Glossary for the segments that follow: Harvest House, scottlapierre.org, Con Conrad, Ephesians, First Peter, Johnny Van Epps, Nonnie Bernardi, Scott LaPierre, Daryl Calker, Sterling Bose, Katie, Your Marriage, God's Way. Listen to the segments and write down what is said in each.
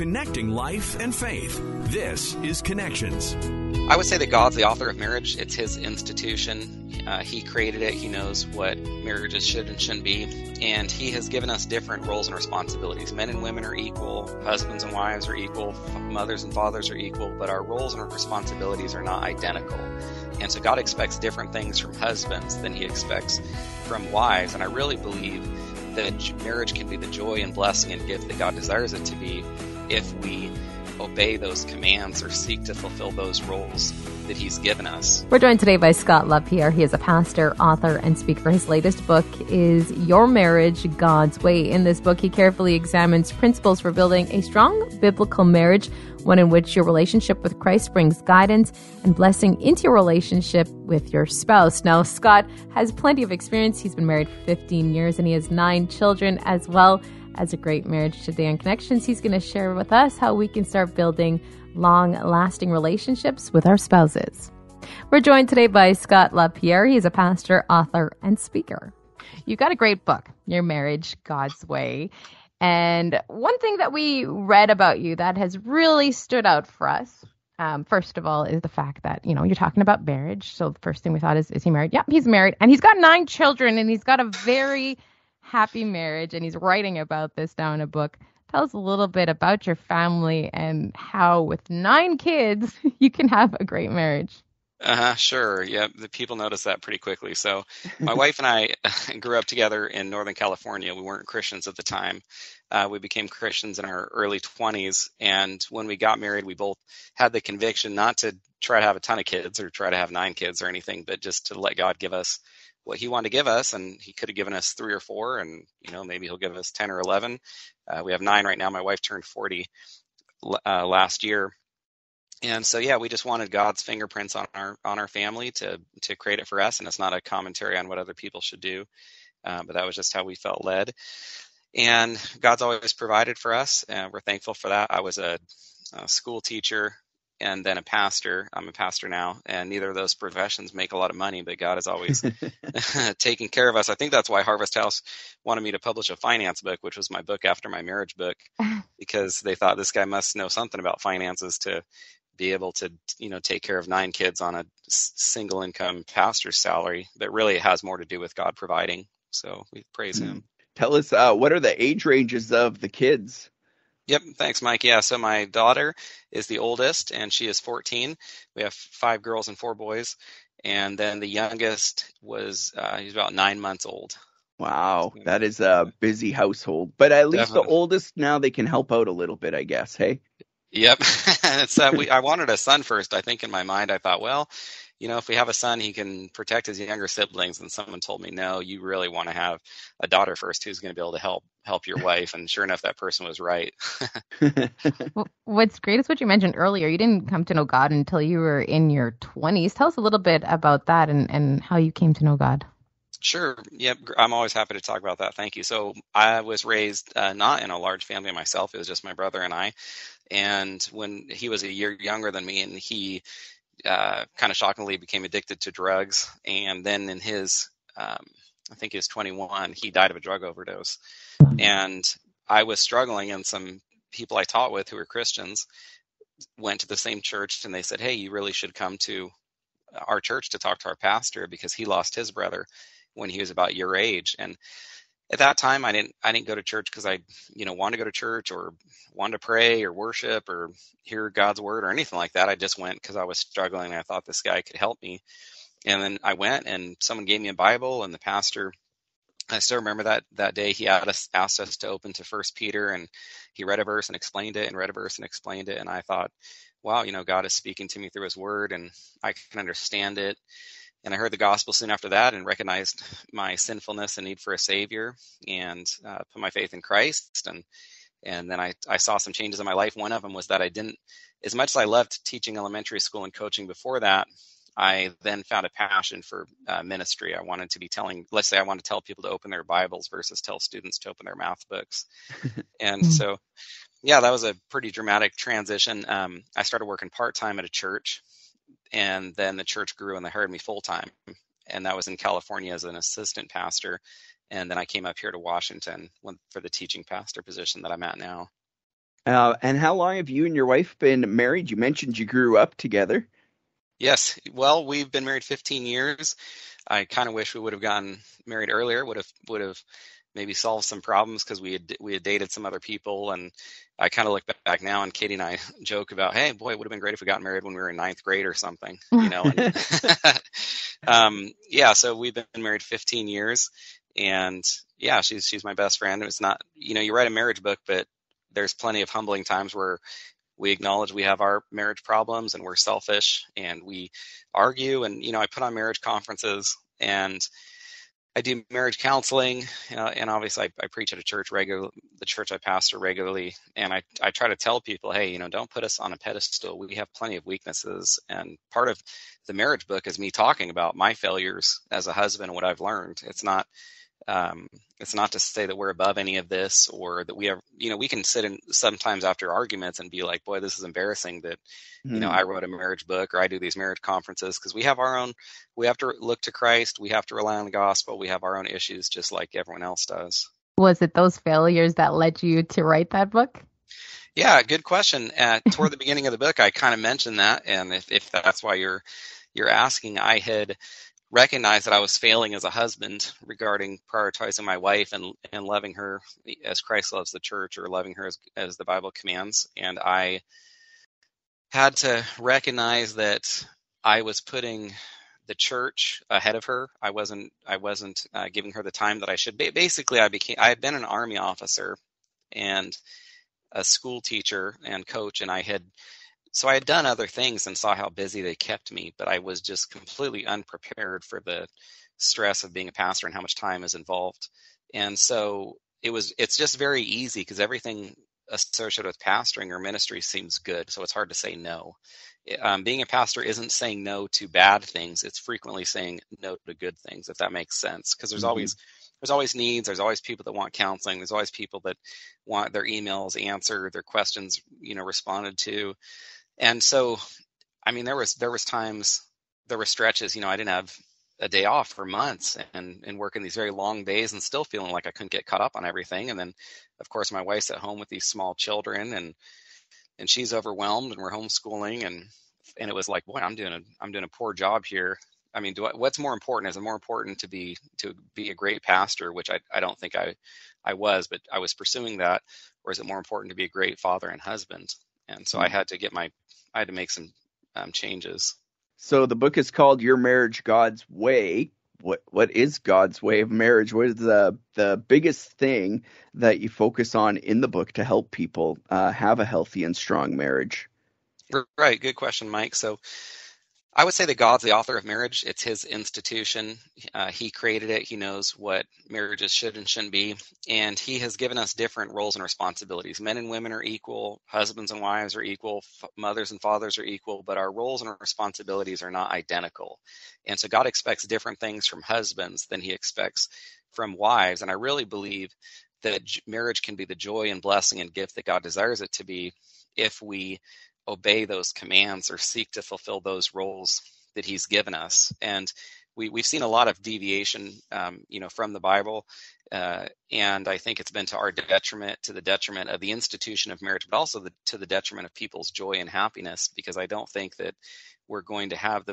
connecting life and faith. This is Connections. I would say that God's the author of marriage. It's his institution. He created it. He knows what marriages should and shouldn't be. And he has given us different roles and responsibilities. Men and women are equal. Husbands and wives are equal. Mothers and fathers are equal. But our roles and our responsibilities are not identical. And so God expects different things from husbands than he expects from wives. And I really believe that marriage can be the joy and blessing and gift that God desires it to be if we obey those commands or seek to fulfill those roles that he's given us. We're joined today by Scott LaPierre. He is a pastor, author, and speaker. His latest book is Your Marriage, God's Way. In this book, he carefully examines principles for building a strong biblical marriage, one in which your relationship with Christ brings guidance and blessing into your relationship with your spouse. Now, Scott has plenty of experience. He's been married for 15 years, and he has 9 children as well. As a great marriage today on Connections, he's going to share with us how we can start building long-lasting relationships with our spouses. We're joined today by Scott LaPierre. He's a pastor, author, and speaker. You've got a great book, Your Marriage, God's Way. And one thing that we read about you that has really stood out for us, first of all, is the fact that, you're talking about marriage. So the first thing we thought is he married? Yeah, he's married. And he's got 9 children, and he's got a very happy marriage, and he's writing about this now in a book. Tell us a little bit about your family and how, with 9 kids, you can have a great marriage. Sure. Yeah, the people notice that pretty quickly. So my wife and I grew up together in Northern California. We weren't Christians at the time. We became Christians in our early 20s. And when we got married, we both had the conviction not to try to have a ton of kids or try to have 9 kids or anything, but just to let God give us what he wanted to give us. And he could have given us 3 or 4, and maybe he'll give us 10 or 11. We have 9 right now. My wife turned 40 last year, and so we just wanted God's fingerprints on our family to create it for us. And it's not a commentary on what other people should do, but that was just how we felt led. And God's always provided for us, and we're thankful for that. I was a school teacher and then a pastor. I'm a pastor now, and neither of those professions make a lot of money, but God is always taking care of us. I think that's why Harvest House wanted me to publish a finance book, which was my book after my marriage book, because they thought this guy must know something about finances to be able to, take care of 9 kids on a single income pastor's salary. That really has more to do with God providing. So we praise him. Tell us, what are the age ranges of the kids? Yep. Thanks, Mike. Yeah. So my daughter is the oldest, and she is 14. We have 5 girls and 4 boys. And then the youngest was, he's about 9 months old. Wow. That is a busy household, but at least the oldest now, they can help out a little bit, I guess. Hey. Yep. I wanted a son first. I think in my mind, I thought, if we have a son, he can protect his younger siblings. And someone told me, no, you really want to have a daughter first who's going to be able to help your wife. And sure enough, that person was right. Well, what's great is what you mentioned earlier. You didn't come to know God until you were in your 20s. Tell us a little bit about that and how you came to know God. Sure. Yep. I'm always happy to talk about that. Thank you. So I was raised not in a large family myself. It was just my brother and I. And when he was a year younger than me, and he kind of shockingly became addicted to drugs. And then in his, I think he was 21, he died of a drug overdose. And I was struggling, and some people I taught with who were Christians went to the same church, and they said, hey, you really should come to our church to talk to our pastor, because he lost his brother when he was about your age. And at that time, I didn't go to church because I, wanted to go to church or wanted to pray or worship or hear God's word or anything like that. I just went because I was struggling, and I thought this guy could help me. And then I went, and someone gave me a Bible, and the pastor, I still remember that day, he asked us to open to First Peter, and he read a verse and explained it, and read a verse and explained it. And I thought, wow, God is speaking to me through his word, and I can understand it. And I heard the gospel soon after that, and recognized my sinfulness and need for a savior, and put my faith in Christ. And then I saw some changes in my life. One of them was that I didn't, as much as I loved teaching elementary school and coaching before that, I then found a passion for ministry. I wanted to be I wanted to tell people to open their Bibles versus tell students to open their math books. And so, that was a pretty dramatic transition. I started working part-time at a church. And then the church grew, and they hired me full time. And that was in California as an assistant pastor. And then I came up here to Washington for the teaching pastor position that I'm at now. And how long have you and your wife been married? You mentioned you grew up together. Yes. Well, we've been married 15 years. I kind of wish we would have gotten married earlier, would have maybe solved some problems, because we had dated some other people. And I kind of look back now, and Katie and I joke about, hey, boy, it would have been great if we got married when we were in 9th grade or something, you know. And, yeah, so we've been married 15 years. And, yeah, she's my best friend. It's not, you know, you write a marriage book, but there's plenty of humbling times where we acknowledge we have our marriage problems and we're selfish and we argue. And, you know, I put on marriage conferences and I do marriage counseling. And obviously I preach at a church the church I pastor regularly. And I try to tell people, hey, you know, don't put us on a pedestal. We have plenty of weaknesses. And part of the marriage book is me talking about my failures as a husband and what I've learned. It's not to say that we're above any of this, or that we have, you know, we can sit in sometimes after arguments and be like, boy, this is embarrassing that, you know, I wrote a marriage book or I do these marriage conferences, because we have our own, we have to look to Christ. We have to rely on the gospel. We have our own issues just like everyone else does. Was it those failures that led you to write that book? Yeah, good question. Toward the beginning of the book, I kind of mentioned that. And if that's why you're asking, I had recognized that I was failing as a husband regarding prioritizing my wife and loving her as Christ loves the church, or loving her as the Bible commands. And I had to recognize that I was putting the church ahead of her. I wasn't giving her the time that I should. Basically, I had been an army officer and a school teacher and coach, and I had done other things and saw how busy they kept me, but I was just completely unprepared for the stress of being a pastor and how much time is involved. And so it's just very easy, because everything associated with pastoring or ministry seems good. So it's hard to say no. Being a pastor isn't saying no to bad things. It's frequently saying no to good things, if that makes sense. Because there's always needs. There's always people that want counseling. There's always people that want their emails answered, their questions, you know, responded to. And so, I mean, there were stretches, you know, I didn't have a day off for months and working these very long days and still feeling like I couldn't get caught up on everything. And then, of course, my wife's at home with these small children and she's overwhelmed, and we're homeschooling. And it was like, boy, I'm doing a poor job here. I mean, what's more important? Is it more important to be a great pastor, which I don't think I was, but I was pursuing that, or is it more important to be a great father and husband? And so I had to make some changes. So the book is called Your Marriage, God's Way. What is God's way of marriage? What is the biggest thing that you focus on in the book to help people have a healthy and strong marriage? Right. Good question, Mike. So I would say that God's the author of marriage. It's his institution. He created it. He knows what marriages should and shouldn't be. And he has given us different roles and responsibilities. Men and women are equal. Husbands and wives are equal. Mothers and fathers are equal. But our roles and our responsibilities are not identical. And so God expects different things from husbands than he expects from wives. And I really believe that marriage can be the joy and blessing and gift that God desires it to be if we obey those commands or seek to fulfill those roles that he's given us. And we've seen a lot of deviation, you know, from the Bible. And I think it's been to the detriment of the institution of marriage, but also to the detriment of people's joy and happiness, because I don't think that we're going to have I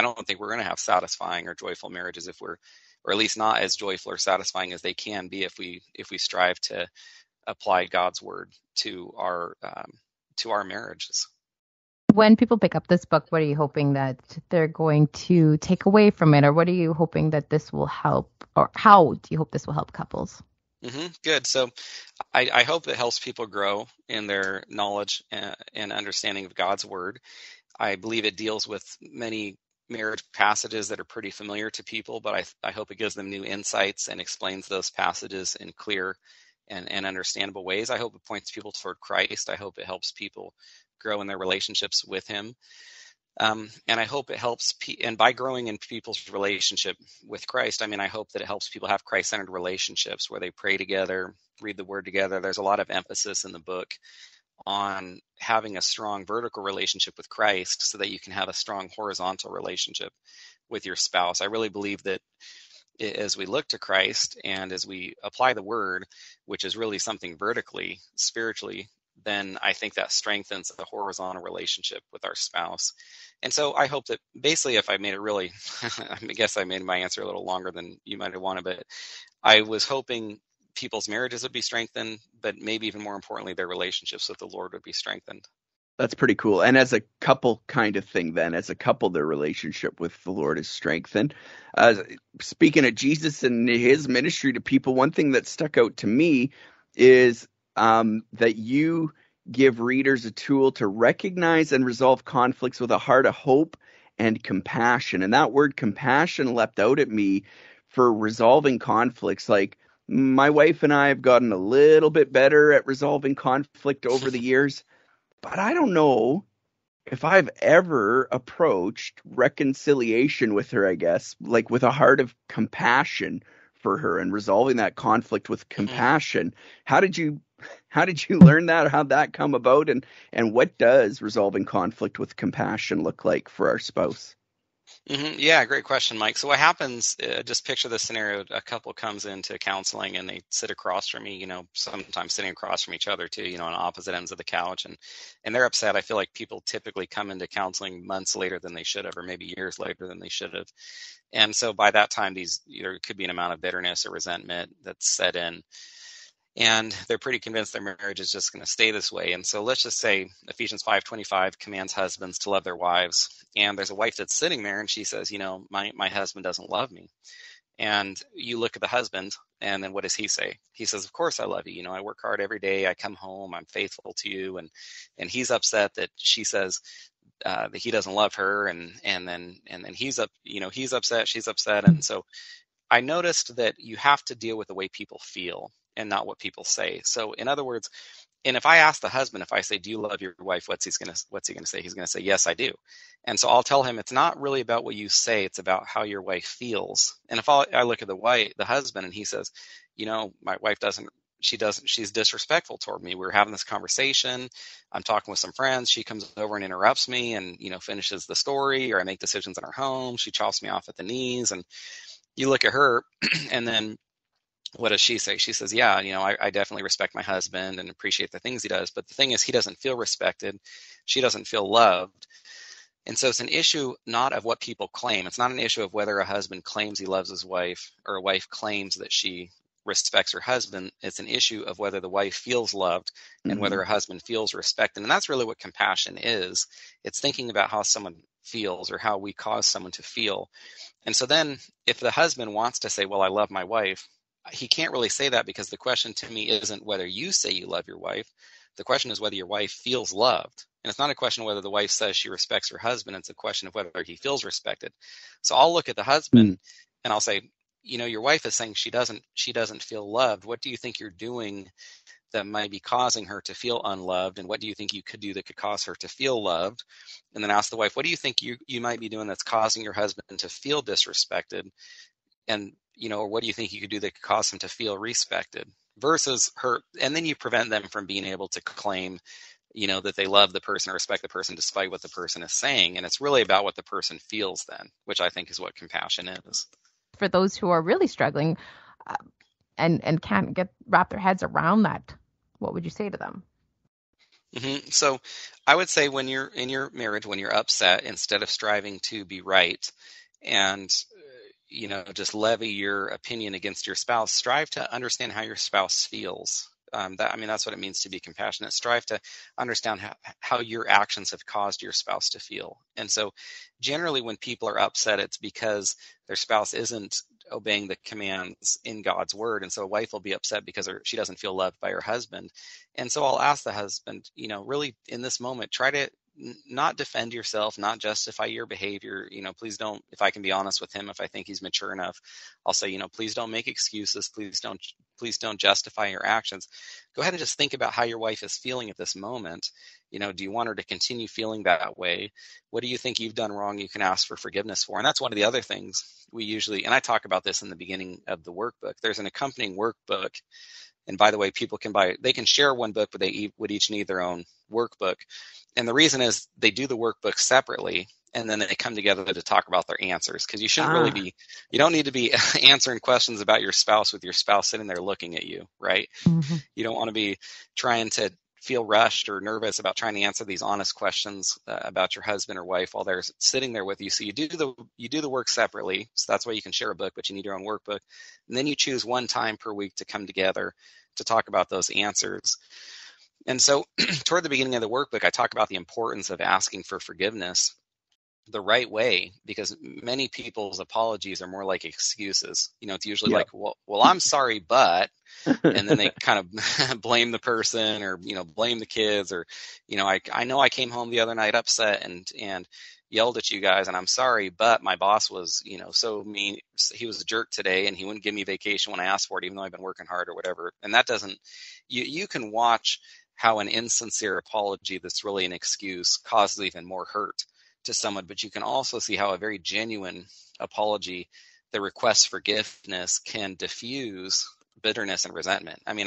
don't think we're going to have satisfying or joyful marriages if we're, or at least not as joyful or satisfying as they can be if we strive to apply God's word to our marriages. When people pick up this book, what are you hoping that they're going to take away from it? Or what are you hoping that this will help? Or how do you hope this will help couples? Mm-hmm. Good. So I hope it helps people grow in their knowledge and understanding of God's word. I believe it deals with many marriage passages that are pretty familiar to people, but I hope it gives them new insights and explains those passages in clear and understandable ways. I hope it points people toward Christ. I hope it helps people grow in their relationships with him. And I hope it helps, and by growing in people's relationship with Christ, I mean, I hope that it helps people have Christ-centered relationships where they pray together, read the word together. There's a lot of emphasis in the book on having a strong vertical relationship with Christ so that you can have a strong horizontal relationship with your spouse. I really believe that as we look to Christ and as we apply the word, which is really something vertically, spiritually, then I think that strengthens the horizontal relationship with our spouse. And so I hope that basically, if I made it really, I guess I made my answer a little longer than you might have wanted, but I was hoping people's marriages would be strengthened, but maybe even more importantly, their relationships with the Lord would be strengthened. That's pretty cool. And as a couple kind of thing, then, as a couple, their relationship with the Lord is strengthened. Speaking of Jesus and his ministry to people, one thing that stuck out to me is that you give readers a tool to recognize and resolve conflicts with a heart of hope and compassion. And that word compassion leapt out at me for resolving conflicts. Like, my wife and I have gotten a little bit better at resolving conflict over the years, but I don't know if I've ever approached reconciliation with her, I guess, like with a heart of compassion for her and resolving that conflict with compassion. How did you learn that? How'd that come about? And what does resolving conflict with compassion look like for our spouse? Mm-hmm. Yeah, great question, Mike. So what happens, just picture this scenario, a couple comes into counseling and they sit across from me, you know, sometimes sitting across from each other too, you know, on opposite ends of the couch, and they're upset. I feel like people typically come into counseling months later than they should have, or maybe years later than they should have. And so by that time, there could be an amount of bitterness or resentment that's set in. And they're pretty convinced their marriage is just going to stay this way. And so let's just say Ephesians 5:25 commands husbands to love their wives. And there's a wife that's sitting there and she says, you know, my husband doesn't love me. And you look at the husband and then what does he say? He says, of course I love you. You know, I work hard every day. I come home. I'm faithful to you. And he's upset that she says that he doesn't love her. And then he's upset. She's upset. And so I noticed that you have to deal with the way people feel and not what people say. So in other words, and if I ask the husband, if I say, do you love your wife? What's he going to say? He's going to say, yes, I do. And so I'll tell him, it's not really about what you say. It's about how your wife feels. And if I look at the husband and he says, you know, my wife she's disrespectful toward me. We're having this conversation. I'm talking with some friends. She comes over and interrupts me and, you know, finishes the story, or I make decisions in her home. She chops me off at the knees. And you look at her and then, what does she say? She says, yeah, you know, I definitely respect my husband and appreciate the things he does. But the thing is, he doesn't feel respected. She doesn't feel loved. And so it's an issue not of what people claim. It's not an issue of whether a husband claims he loves his wife or a wife claims that she respects her husband. It's an issue of whether the wife feels loved and whether a husband feels respected. And that's really what compassion is. It's thinking about how someone feels or how we cause someone to feel. And so then if the husband wants to say, well, I love my wife, he can't really say that, because the question to me isn't whether you say you love your wife. The question is whether your wife feels loved. And it's not a question whether the wife says she respects her husband. It's a question of whether he feels respected. So I'll look at the husband and I'll say, you know, your wife is saying she doesn't feel loved. What do you think you're doing that might be causing her to feel unloved? And what do you think you could do that could cause her to feel loved? And then ask the wife, what do you think you might be doing that's causing your husband to feel disrespected? And, you know, or what do you think you could do that could cause him to feel respected, versus her? And then you prevent them from being able to claim, you know, that they love the person or respect the person despite what the person is saying. And it's really about what the person feels then, which I think is what compassion is. For those who are really struggling and can't wrap their heads around that, what would you say to them? Mm-hmm. So I would say when you're in your marriage, when you're upset, instead of striving to be right and you know, just levy your opinion against your spouse, strive to understand how your spouse feels. That's what it means to be compassionate. Strive to understand how your actions have caused your spouse to feel. And so generally when people are upset, it's because their spouse isn't obeying the commands in God's word. And so a wife will be upset because she doesn't feel loved by her husband. And so I'll ask the husband, you know, really in this moment, try to not defend yourself, not justify your behavior. You know, please don't, if I can be honest with him, if I think he's mature enough, I'll say, you know, please don't make excuses. Please don't justify your actions. Go ahead and just think about how your wife is feeling at this moment. You know, do you want her to continue feeling that way? What do you think you've done wrong you can ask for forgiveness for? And that's one of the other things we usually, and I talk about this in the beginning of the workbook, there's an accompanying workbook. And by the way, people can they can share one book, but they would each need their own workbook. And the reason is they do the workbook separately. and then they come together to talk about their answers. Because you shouldn't really be, you don't need to be answering questions about your spouse with your spouse sitting there looking at you, right? Mm-hmm. You don't want to be trying to feel rushed or nervous about trying to answer these honest questions about your husband or wife while they're sitting there with you. So you do the work separately. So that's why you can share a book, but you need your own workbook. And then you choose one time per week to come together to talk about those answers. And so toward the beginning of the workbook, I talk about the importance of asking for forgiveness the right way, because many people's apologies are more like excuses. You know, it's usually like, well, I'm sorry, but, and then they kind of blame the person or, you know, blame the kids or, you know, I know I came home the other night upset and yelled at you guys and I'm sorry, but my boss was, you know, so mean. He was a jerk today and he wouldn't give me vacation when I asked for it, even though I've been working hard or whatever. And that doesn't, you can watch how an insincere apology that's really an excuse causes even more hurt to someone, but you can also see how a very genuine apology that requests forgiveness can diffuse bitterness and resentment. I mean,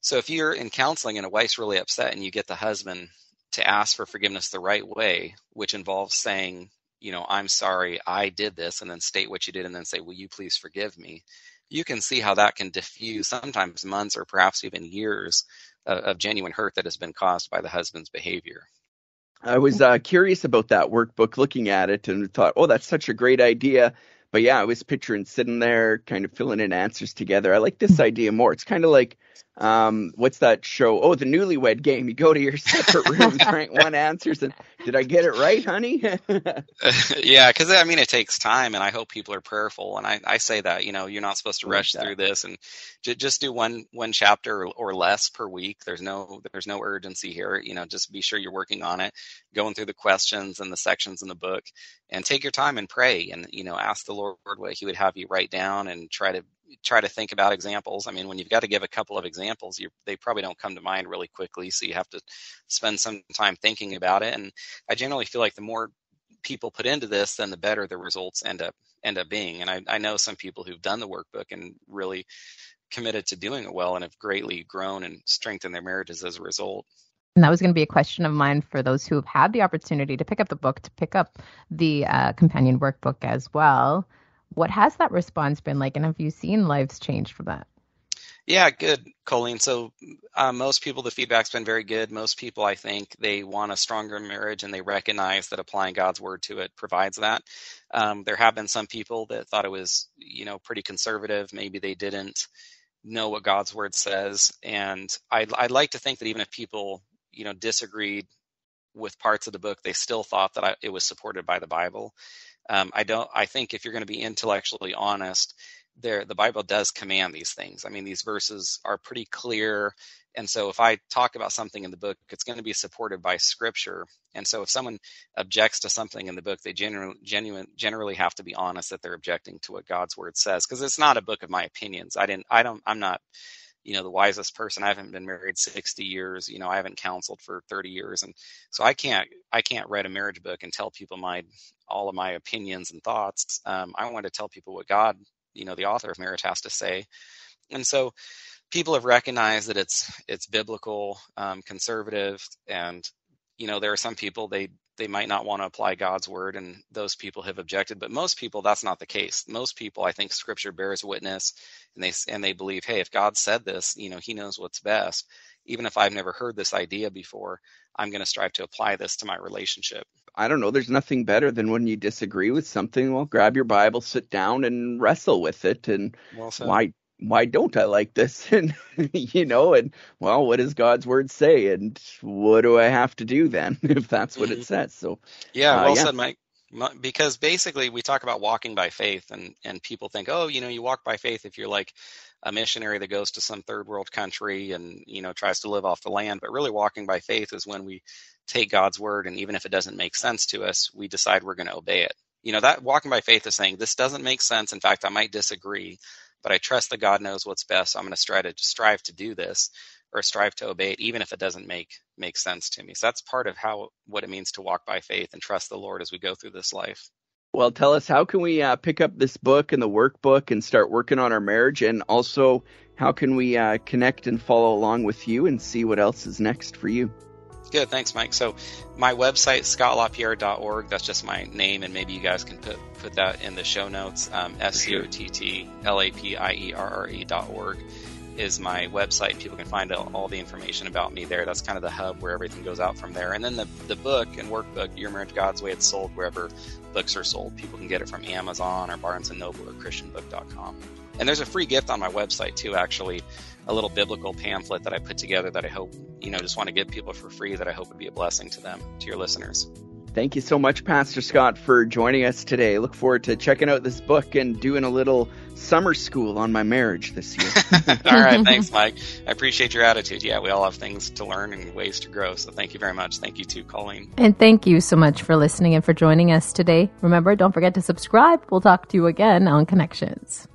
so if you're in counseling and a wife's really upset and you get the husband to ask for forgiveness the right way, which involves saying, you know, I'm sorry, I did this, and then state what you did and then say, will you please forgive me? You can see how that can diffuse sometimes months or perhaps even years of genuine hurt that has been caused by the husband's behavior. I was curious about that workbook, looking at it, and thought, oh, that's such a great idea. But yeah, I was picturing sitting there, kind of filling in answers together. I like this idea more. It's kind of like, what's that show? Oh, the Newlywed Game. You go to your separate rooms, right? One answers, and did I get it right, honey? Yeah, because I mean, it takes time, and I hope people are prayerful. And I say that, you know, you're not supposed to rush through this, and just do one chapter or less per week. There's no urgency here. You know, just be sure you're working on it, going through the questions and the sections in the book, and take your time and pray, and you know, ask the Lord what he would have you write down, and try to think about examples. I mean, when you've got to give a couple of examples, they probably don't come to mind really quickly, so you have to spend some time thinking about it. And I generally feel like the more people put into this, then the better the results end up being. And I know some people who've done the workbook and really committed to doing it well and have greatly grown and strengthened their marriages as a result. And that was going to be a question of mine for those who have had the opportunity to pick up the book, to pick up the companion workbook as well. What has that response been like, and have you seen lives change from that? Yeah, good, Colleen. So most people, the feedback's been very good. Most people, I think, they want a stronger marriage, and they recognize that applying God's word to it provides that. There have been some people that thought it was, you know, pretty conservative. Maybe they didn't know what God's word says. And I'd like to think that even if people, you know, disagreed with parts of the book, they still thought that it was supported by the Bible. I think if you're going to be intellectually honest, the Bible does command these things. I mean, these verses are pretty clear. And so if I talk about something in the book, it's going to be supported by Scripture. And so if someone objects to something in the book, they generally have to be honest that they're objecting to what God's word says, because it's not a book of my opinions. I'm not, you know, the wisest person. I haven't been married 60 years. You know, I haven't counseled for 30 years. And so I can't write a marriage book and tell people all of my opinions and thoughts. I want to tell people what God, you know, the author of marriage, has to say. And so people have recognized that it's biblical, conservative. And, you know, there are some people, they might not want to apply God's word, and those people have objected. But most people, that's not the case. Most people, I think, Scripture bears witness, and they believe, hey, if God said this, you know, he knows what's best. Even if I've never heard this idea before, I'm going to strive to apply this to my relationship. I don't know. There's nothing better than when you disagree with something. Well, grab your Bible, sit down, and wrestle with it. And well said. Why don't I like this? And, you know, and well, what does God's word say? And what do I have to do then, if that's what it says? So, yeah, well said, Mike, because basically we talk about walking by faith, and people think, oh, you know, you walk by faith if you're like a missionary that goes to some third world country and, you know, tries to live off the land. But really walking by faith is when we take God's word, and even if it doesn't make sense to us, we decide we're going to obey it. You know, that walking by faith is saying, this doesn't make sense. In fact, I might disagree, but I trust that God knows what's best. So I'm going to strive to do this, or strive to obey it, even if it doesn't make sense to me. So that's part of what it means to walk by faith and trust the Lord as we go through this life. Well, tell us, how can we pick up this book and the workbook and start working on our marriage? And also, how can we connect and follow along with you and see what else is next for you? Good. Thanks, Mike. So my website, scottlapierre.org, that's just my name, and maybe you guys can put that in the show notes. SCOTTLAPIERRE.org is my website. People can find out all the information about me there. That's kind of the hub where everything goes out from there. And then the book and workbook, Your Marriage, God's Way, it's sold wherever books are sold. People can get it from Amazon or Barnes & Noble or christianbook.com. And there's a free gift on my website too, actually, a little biblical pamphlet that I put together that I hope, just want to give people for free, that I hope would be a blessing to them, to your listeners. Thank you so much, Pastor Scott, for joining us today. Look forward to checking out this book and doing a little summer school on my marriage this year. All right. Thanks, Mike. I appreciate your attitude. Yeah, we all have things to learn and ways to grow. So thank you very much. Thank you to Colleen. And thank you so much for listening and for joining us today. Remember, don't forget to subscribe. We'll talk to you again on Connections.